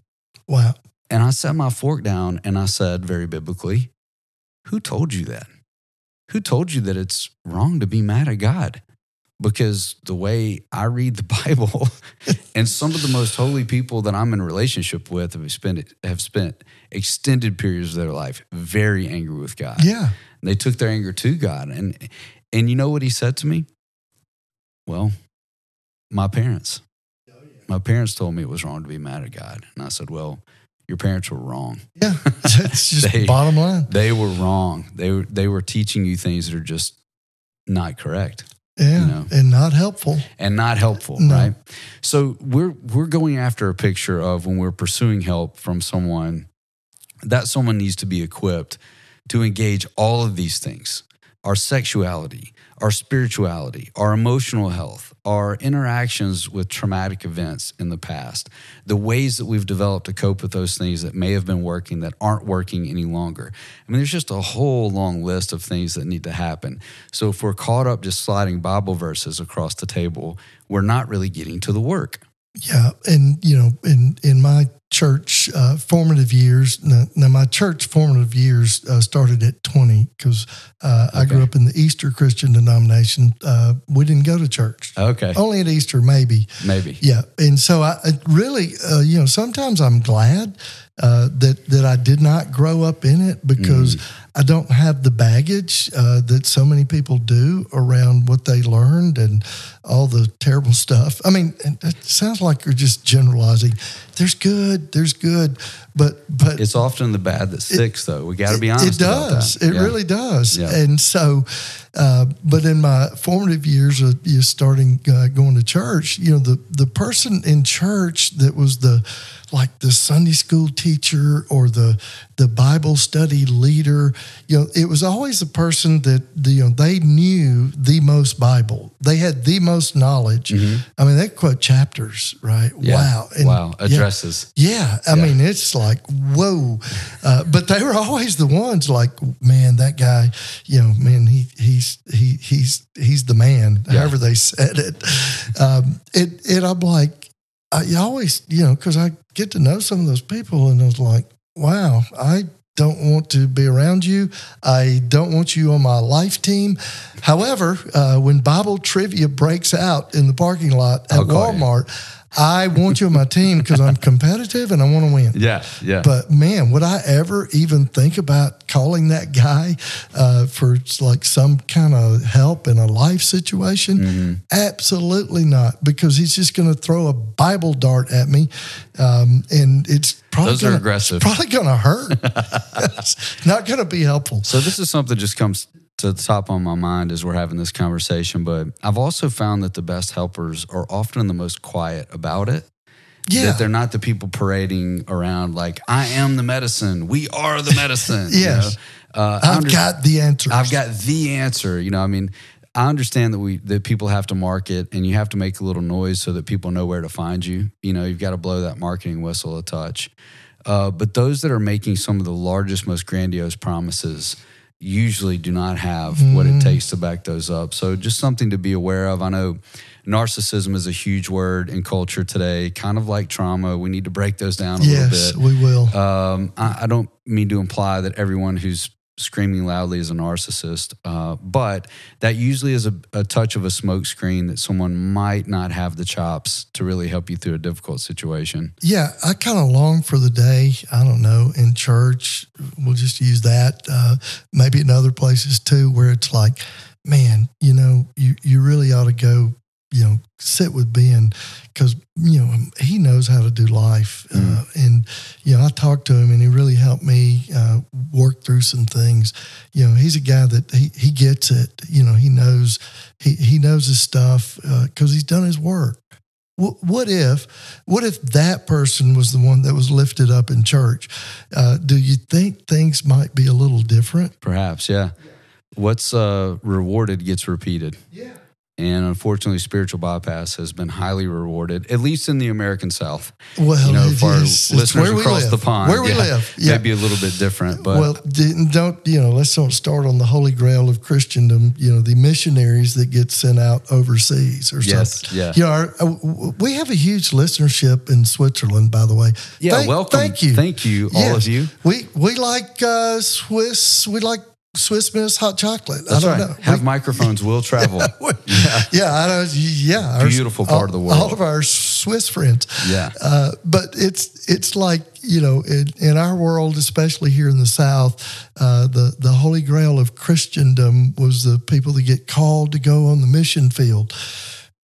Wow. And I set my fork down, and I said, very biblically, who told you that? Who told you that it's wrong to be mad at God? Because the way I read the Bible and some of the most holy people that I'm in relationship with have spent, have spent extended periods of their life very angry with God. Yeah. And they took their anger to God. And, and you know what he said to me? Well, my parents. Oh, yeah. My parents told me it was wrong to be mad at God. And I said, well, your parents were wrong. Yeah, that's just they, bottom line. They were wrong. They were, they were teaching you things that are just not correct. Yeah, you know, and not helpful. And not helpful, no. Right? So we're we're going after a picture of when we're pursuing help from someone, that someone needs to be equipped to engage all of these things. Our sexuality, our spirituality, our emotional health, our interactions with traumatic events in the past, the ways that we've developed to cope with those things that may have been working that aren't working any longer. I mean, there's just a whole long list of things that need to happen. So if we're caught up just sliding Bible verses across the table, we're not really getting to the work. Yeah. And, you know, in, in my church uh, formative years, now, now my church formative years uh, started at twenty because uh, okay. I grew up in the Easter Christian denomination. Uh, we didn't go to church. Okay. Only at Easter, maybe. Maybe. Yeah. And so I, I really, uh, you know, sometimes I'm glad uh, that, that I did not grow up in it because mm. I don't have the baggage uh, that so many people do around what they learned and all the terrible stuff. I mean, it sounds like you're just generalizing. There's good, there's good, but but it's often the bad that sticks. It, though we got to be honest. It does. About that. It yeah. really does. Yeah. And so, uh, but in my formative years of you know, starting uh, going to church, you know, the the person in church that was the like the Sunday school teacher or the the Bible study leader, you know, it was always the person that the, you know they knew the most Bible. They had the most knowledge. Mm-hmm. I mean, they quote chapters, right? Yeah. Wow, and, wow, addresses. Yeah, yeah. I yeah. mean, it's like whoa, uh, but they were always the ones like, man, that guy, you know, man, he he's he he's he's the man. Yeah. However they said it, um, it it I'm like, I always, you know, because I get to know some of those people, and I was like. Wow, I don't want to be around you. I don't want you on my life team. However, uh, when Bible trivia breaks out in the parking lot at Walmart, I want you on my team because I'm competitive and I want to win. Yeah, yeah. But man, would I ever even think about calling that guy uh, for like some kind of help in a life situation? Mm-hmm. Absolutely not, because he's just going to throw a Bible dart at me, um, and it's probably those gonna, are aggressive. It's probably going to hurt. It's not going to be helpful. So this is something that just comes to the top of my mind as we're having this conversation, but I've also found that the best helpers are often the most quiet about it. Yeah. That they're not the people parading around like, I am the medicine. We are the medicine. Yes. You know? uh, I've under- got the answer. I've got the answer. You know, I mean, I understand that we that people have to market and you have to make a little noise so that people know where to find you. You know, you've got to blow that marketing whistle a touch. Uh, but those that are making some of the largest, most grandiose promises usually do not have mm. what it takes to back those up. So just something to be aware of. I know narcissism is a huge word in culture today, kind of like trauma. We need to break those down a yes, little bit. Yes, we will. Um, I, I don't mean to imply that everyone who's screaming loudly is a narcissist, uh, but that usually is a, a touch of a smokescreen that someone might not have the chops to really help you through a difficult situation. Yeah, I kind of long for the day, I don't know, in church, we'll just use that, uh, maybe in other places too, where it's like, man, you know, you, you really ought to go, you know, sit with Ben because, you know, he knows how to do life. Mm. Uh, and, you know, I talked to him and he really helped me uh, work through some things. You know, he's a guy that he, he gets it. You know, he knows he, he knows his stuff because uh, he's done his work. W- what if what if that person was the one that was lifted up in church? Uh, do you think things might be a little different? Perhaps, yeah. What's uh, rewarded gets repeated. Yeah. And unfortunately, spiritual bypass has been highly rewarded, at least in the American South. Well, you know, for our listeners across the pond, where we live, yeah, maybe a little bit different. But well, don't you know? Let's don't start on the holy grail of Christendom. You know, the missionaries that get sent out overseas or yes, something. Yeah, you know, our, we have a huge listenership in Switzerland, by the way. Yeah, thank, welcome. Thank you, thank you, all yes. of you. We we like uh, Swiss. We like. Swiss Miss hot chocolate. That's I don't right. know. Have we, microphones will travel. yeah. yeah, I know. Yeah, our, beautiful part all, of the world. All of our Swiss friends. Yeah, uh, but it's it's like you know in, in our world, especially here in the South, uh, the the holy grail of Christendom was the people that get called to go on the mission field.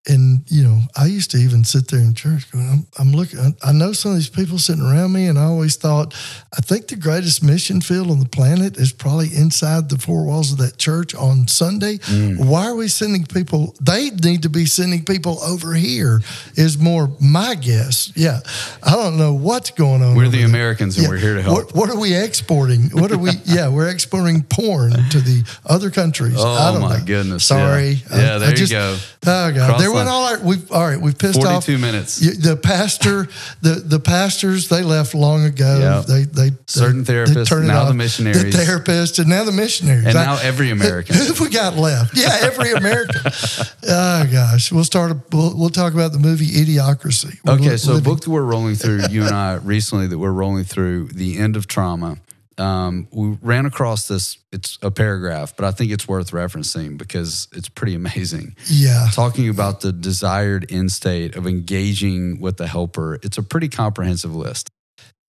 And, you know, I used to even sit there in church going, I'm, I'm looking, I know some of these people sitting around me, and I always thought, I think the greatest mission field on the planet is probably inside the four walls of that church on Sunday. Mm. Why are we sending people? They need to be sending people over here is more my guess. Yeah. I don't know what's going on. We're the Americans there. and yeah. we're here to help. What, what are we exporting? What are we? yeah, we're exporting porn to the other countries. Oh, I don't my know. goodness. Sorry. Yeah, I, yeah there I just, you go. Oh, God. There went all our, we've, all right, we've pissed forty-two off. forty-two minutes. The pastor, the, the pastors, they left long ago. Yep. They, they, Certain they, therapists, they now off. the missionaries. The therapists, and now the missionaries. And I, now every American. Who have we got left? Yeah, every American. oh, gosh. We'll start, a, we'll, we'll talk about the movie Idiocracy. We're okay, li- so a book that we're rolling through, you and I recently, that we're rolling through, The End of Trauma. Um, we ran across this, it's a paragraph, but I think it's worth referencing because it's pretty amazing. Yeah. Talking about the desired end state of engaging with the helper. It's a pretty comprehensive list.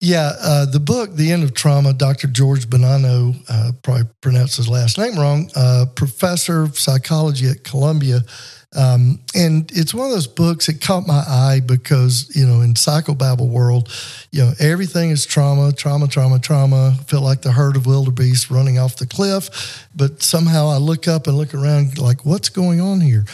Yeah. Uh, the book, The End of Trauma, Doctor George Bonanno, uh, probably pronounced his last name wrong, uh, professor of psychology at Columbia. Um, and it's one of those books that caught my eye because, you know, in psychobabble world, you know, everything is trauma, trauma, trauma, trauma. I feel like the herd of wildebeest running off the cliff. But somehow I look up and look around like, what's going on here?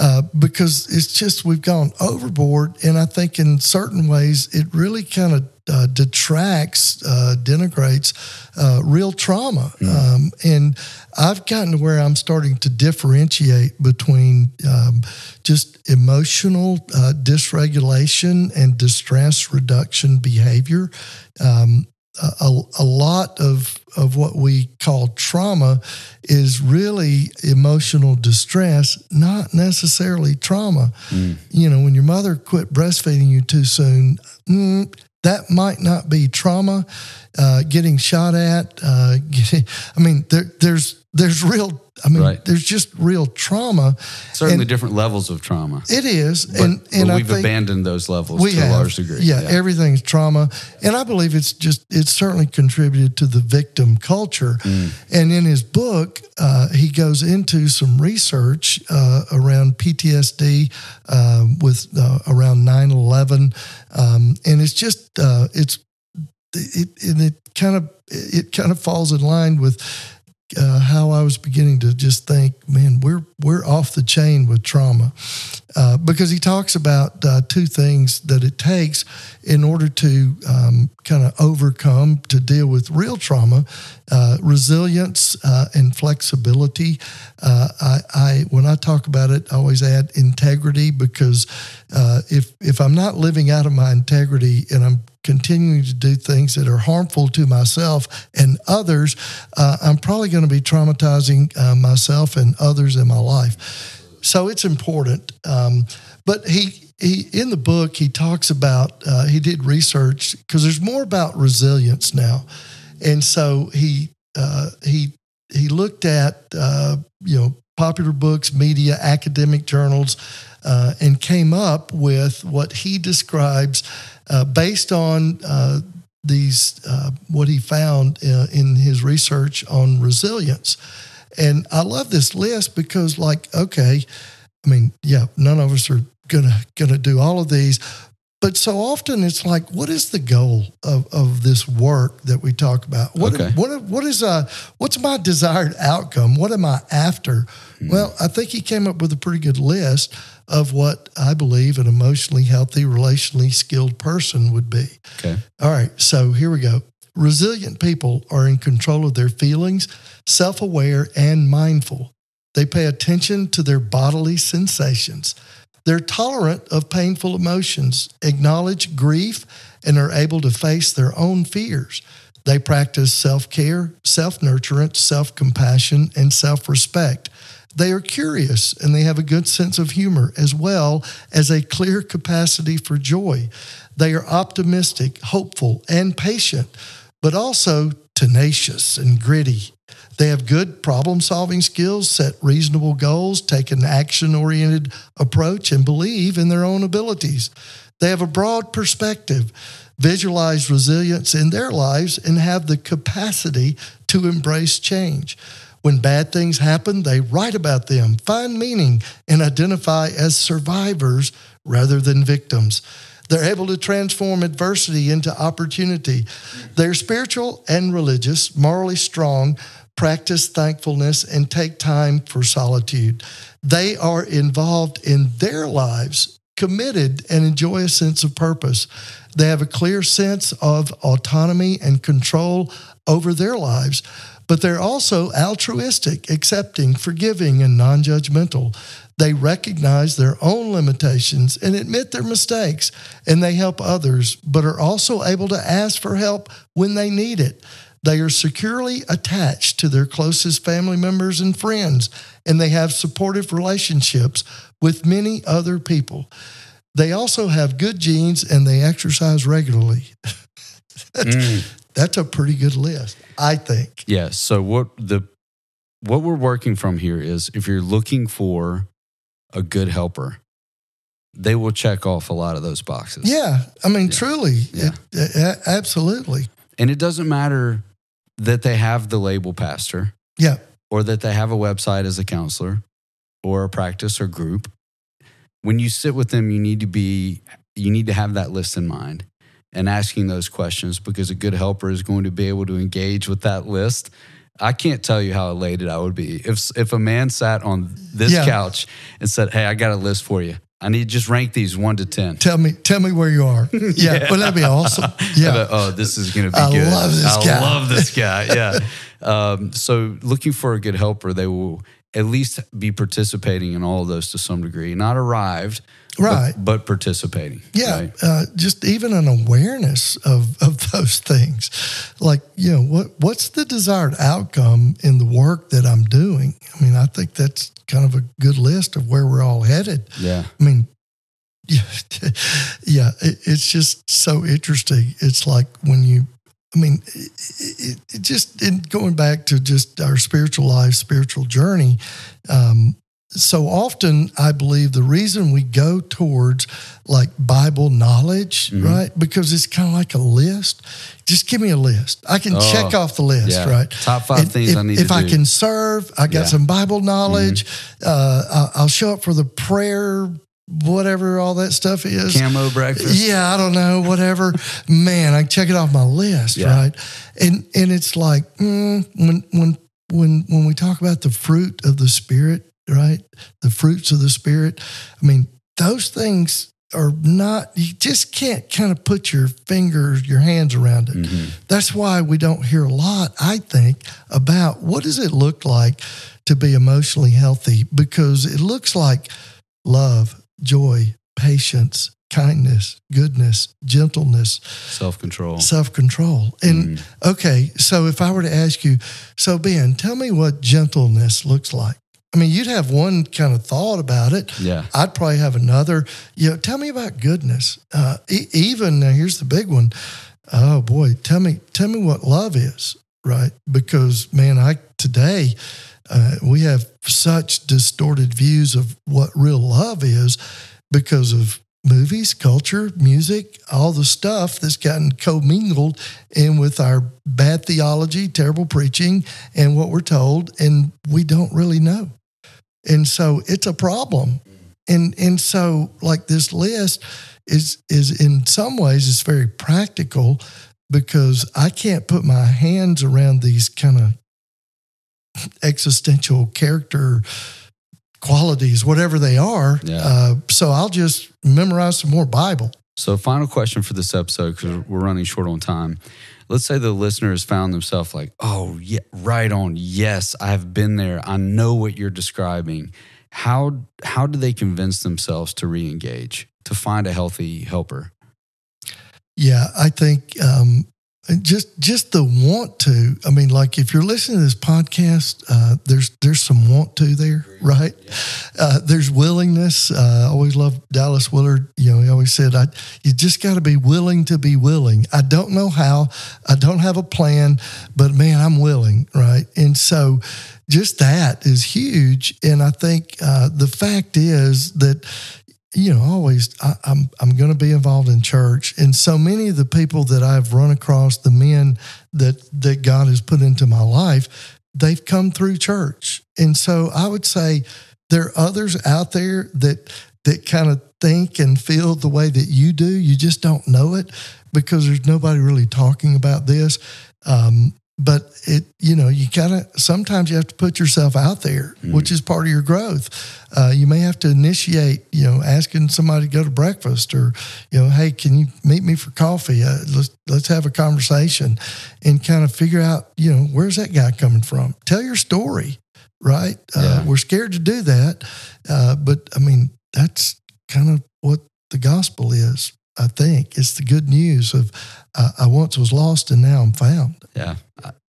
Uh, because it's just we've gone overboard. And I think in certain ways it really kind of Uh, detracts, uh, denigrates uh, real trauma. Mm. Um, and I've gotten to where I'm starting to differentiate between um, just emotional uh, dysregulation and distress reduction behavior. Um, a, a lot of, of what we call trauma is really emotional distress, not necessarily trauma. Mm. You know, when your mother quit breastfeeding you too soon, mm, that might not be trauma, uh, getting shot at. Uh, getting, I mean, there, there's there's real. I mean, right. there's just real trauma. Certainly, and different levels of trauma. It is, but, and and well, we've I think abandoned those levels to have, a large degree. Yeah, yeah, everything's trauma, and I believe it's just it's certainly contributed to the victim culture. Mm. And in his book, uh, he goes into some research uh, around P T S D uh, with uh, around nine eleven, um, and it's just uh, it's it, and it kind of it kind of falls in line with uh, how I was beginning to just think, man, we're we're off the chain with trauma, uh, because he talks about uh, two things that it takes in order to um, kind of overcome, to deal with real trauma: uh, resilience uh, and flexibility. Uh, I, I when I talk about it, I always add integrity, because uh, if if I'm not living out of my integrity and I'm continuing to do things that are harmful to myself and others, uh, I'm probably going to be traumatizing uh, myself and others in my life. So it's important. Um, but he, he in the book, he talks about, uh, he did research, because there's more about resilience now. And so he uh, he he looked at, uh, you know, popular books, media, academic journals, uh, and came up with what he describes uh, based on uh, these uh, what he found uh, in his research on resilience. And I love this list because, like, okay, I mean, yeah, none of us are gonna gonna do all of these, but so often it's like, what is the goal of, of this work that we talk about? What okay. what what is uh what's my desired outcome? What am I after? Mm. Well, I think he came up with a pretty good list of what I believe an emotionally healthy, relationally skilled person would be. Okay. All right, so here we go. Resilient people are in control of their feelings, self-aware, and mindful. They pay attention to their bodily sensations. They're tolerant of painful emotions, acknowledge grief, and are able to face their own fears. They practice self-care, self-nurturance, self-compassion, and self-respect. They are curious, and they have a good sense of humor, as well as a clear capacity for joy. They are optimistic, hopeful, and patient, but also tenacious and gritty. They have good problem-solving skills, set reasonable goals, take an action-oriented approach, and believe in their own abilities. They have a broad perspective, visualize resilience in their lives, and have the capacity to embrace change. When bad things happen, they write about them, find meaning, and identify as survivors rather than victims. They're able to transform adversity into opportunity. They're spiritual and religious, morally strong, practice thankfulness, and take time for solitude. They are involved in their lives, committed, and enjoy a sense of purpose. They have a clear sense of autonomy and control over their lives, but they're also altruistic, accepting, forgiving, and non-judgmental. They recognize their own limitations and admit their mistakes, and they help others, but are also able to ask for help when they need it. They are securely attached to their closest family members and friends, and they have supportive relationships with many other people. They also have good genes, and they exercise regularly. that's, mm. that's a pretty good list, I think. Yeah, so what the what we're working from here is, if you're looking for a good helper, they will check off a lot of those boxes. Yeah, I mean, yeah. truly, yeah. It, it, absolutely. And it doesn't matter that they have the label pastor, yeah, or that they have a website as a counselor or a practice or group. When you sit with them, you need to be, you need to have that list in mind and asking those questions, because a good helper is going to be able to engage with that list. I can't tell you how elated I would be if if a man sat on this yeah. couch and said, "Hey, I got a list for you. I need to just rank these one to ten. Tell me, tell me where you are." Yeah, yeah. Well, that'd be awesome. Yeah. But, oh, this is going to be I good. I love this I guy. I love this guy. Yeah. um, so, looking for a good helper, they will at least be participating in all of those to some degree. Not arrived, right? But, but participating. Yeah. Right? Uh, just even an awareness of of those things, like, you know, what what's the desired outcome in the work that I'm doing? I mean, I think that's kind of a good list of where we're all headed. Yeah. I mean, yeah, yeah it, it's just so interesting. It's like when you, I mean, it, it just in going back to just our spiritual life, spiritual journey, um, so often I believe the reason we go towards like Bible knowledge, mm-hmm. right? Because it's kind of like a list. Just give me a list. I can oh, check off the list, yeah. right? Top five if, things if, I need to do. If I can serve, I got yeah. some Bible knowledge. Mm-hmm. Uh, I'll show up for the prayer, whatever all that stuff is. Camo breakfast. Yeah, I don't know, whatever. Man, I can check it off my list, yeah. right? And and it's like, mm, when when when when we talk about the fruit of the Spirit, right? The fruits of the Spirit, I mean, those things are not, you just can't kind of put your fingers, your hands around it. Mm-hmm. That's why we don't hear a lot, I think, about what does it look like to be emotionally healthy, because it looks like love, joy, patience, kindness, goodness, gentleness, self-control, self-control. And mm-hmm. okay, so if I were to ask you, so Ben, tell me what gentleness looks like. I mean, you'd have one kind of thought about it. Yeah. I'd probably have another. You know, tell me about goodness. Uh, e- even now, here's the big one. Oh boy, tell me, tell me what love is, right? Because man, I today uh, we have such distorted views of what real love is because of movies, culture, music, all the stuff that's gotten commingled in with our bad theology, terrible preaching, and what we're told, and we don't really know. And so it's a problem. And and so like this list is is in some ways it's very practical, because I can't put my hands around these kind of existential character qualities, whatever they are. Yeah. Uh, so I'll just memorize some more Bible. So final question for this episode, because we're running short on time. Let's say the listener has found themselves like, oh, yeah, right on. Yes, I've been there. I know what you're describing. How how do they convince themselves to re-engage, to find a healthy helper? Yeah, I think um, just just the want to. I mean, like if you're listening to this podcast, uh, there's there's some want to there, right? Yeah. Uh, there's willingness. Uh, I always loved Dallas Willard. You know, he always said, I, you just got to be willing to be willing. I don't know how. I don't have a plan, but man, I'm willing, right? And so just that is huge. And I think uh, the fact is that, you know, always I, I'm I'm going to be involved in church, and so many of the people that I've run across, the men that that God has put into my life, they've come through church, and so I would say there are others out there that that kind of think and feel the way that you do. You just don't know it because there's nobody really talking about this. Um, but it, you know, you kind of sometimes you have to put yourself out there, mm-hmm. which is part of your growth. Uh, you may have to initiate, you know, asking somebody to go to breakfast, or, you know, hey, can you meet me for coffee? Uh, let's let's have a conversation, and kind of figure out, you know, where's that guy coming from? Tell your story, right? Uh, yeah. We're scared to do that, uh, but I mean, that's kind of what the gospel is. I think it's the good news of uh, I once was lost and now I'm found. Yeah.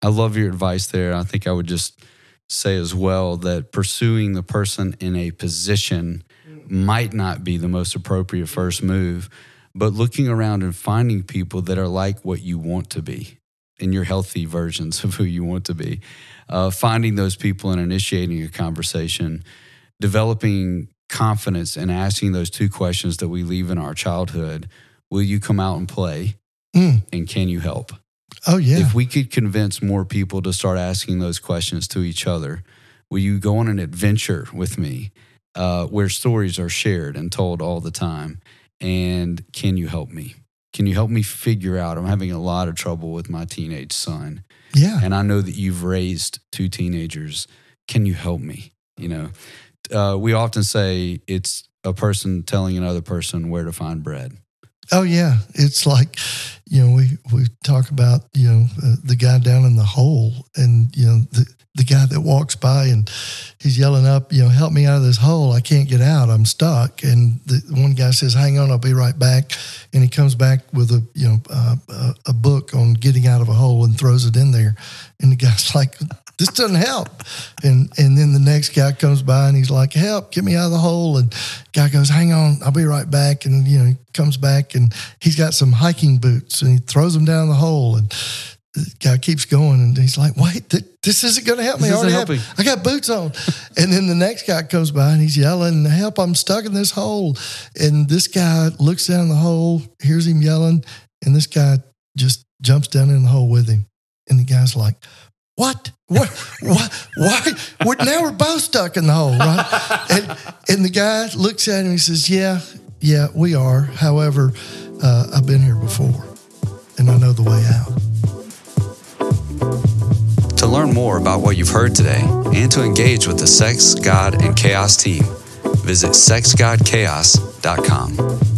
I love your advice there. I think I would just say as well that pursuing the person in a position might not be the most appropriate first move, but looking around and finding people that are like what you want to be in your healthy versions of who you want to be, uh, finding those people and initiating a conversation, developing confidence and asking those two questions that we leave in our childhood. Will you come out and play? Mm. And can you help? Oh, yeah. If we could convince more people to start asking those questions to each other, will you go on an adventure with me uh, where stories are shared and told all the time? And can you help me? Can you help me figure out? I'm having a lot of trouble with my teenage son. Yeah. And I know that you've raised two teenagers. Can you help me? You know, Uh, we often say it's a person telling another person where to find bread. Oh, yeah. It's like, you know, we, we talk about, you know, uh, the guy down in the hole, and, you know, the, the guy that walks by and he's yelling up, you know, help me out of this hole. I can't get out. I'm stuck. And the one guy says, hang on, I'll be right back. And he comes back with a, you know, uh, a, a book on getting out of a hole and throws it in there. And the guy's like, this doesn't help. And and then the next guy comes by and he's like, help, get me out of the hole. And guy goes, hang on, I'll be right back. And, you know, he comes back and he's got some hiking boots and he throws them down the hole. And the guy keeps going and he's like, wait, th- this isn't going to help me. I, already have, I got boots on. And then the next guy comes by and he's yelling, help, I'm stuck in this hole. And this guy looks down the hole, hears him yelling, and this guy just jumps down in the hole with him. And the guy's like, What? What? What? Why? We're, now we're both stuck in the hole, right? And and the guy looks at him and he says, yeah, yeah, we are. However, uh, I've been here before, and I know the way out. To learn learn more about what you've heard today and to engage with the Sex, God, and Chaos team, visit sex god chaos dot com.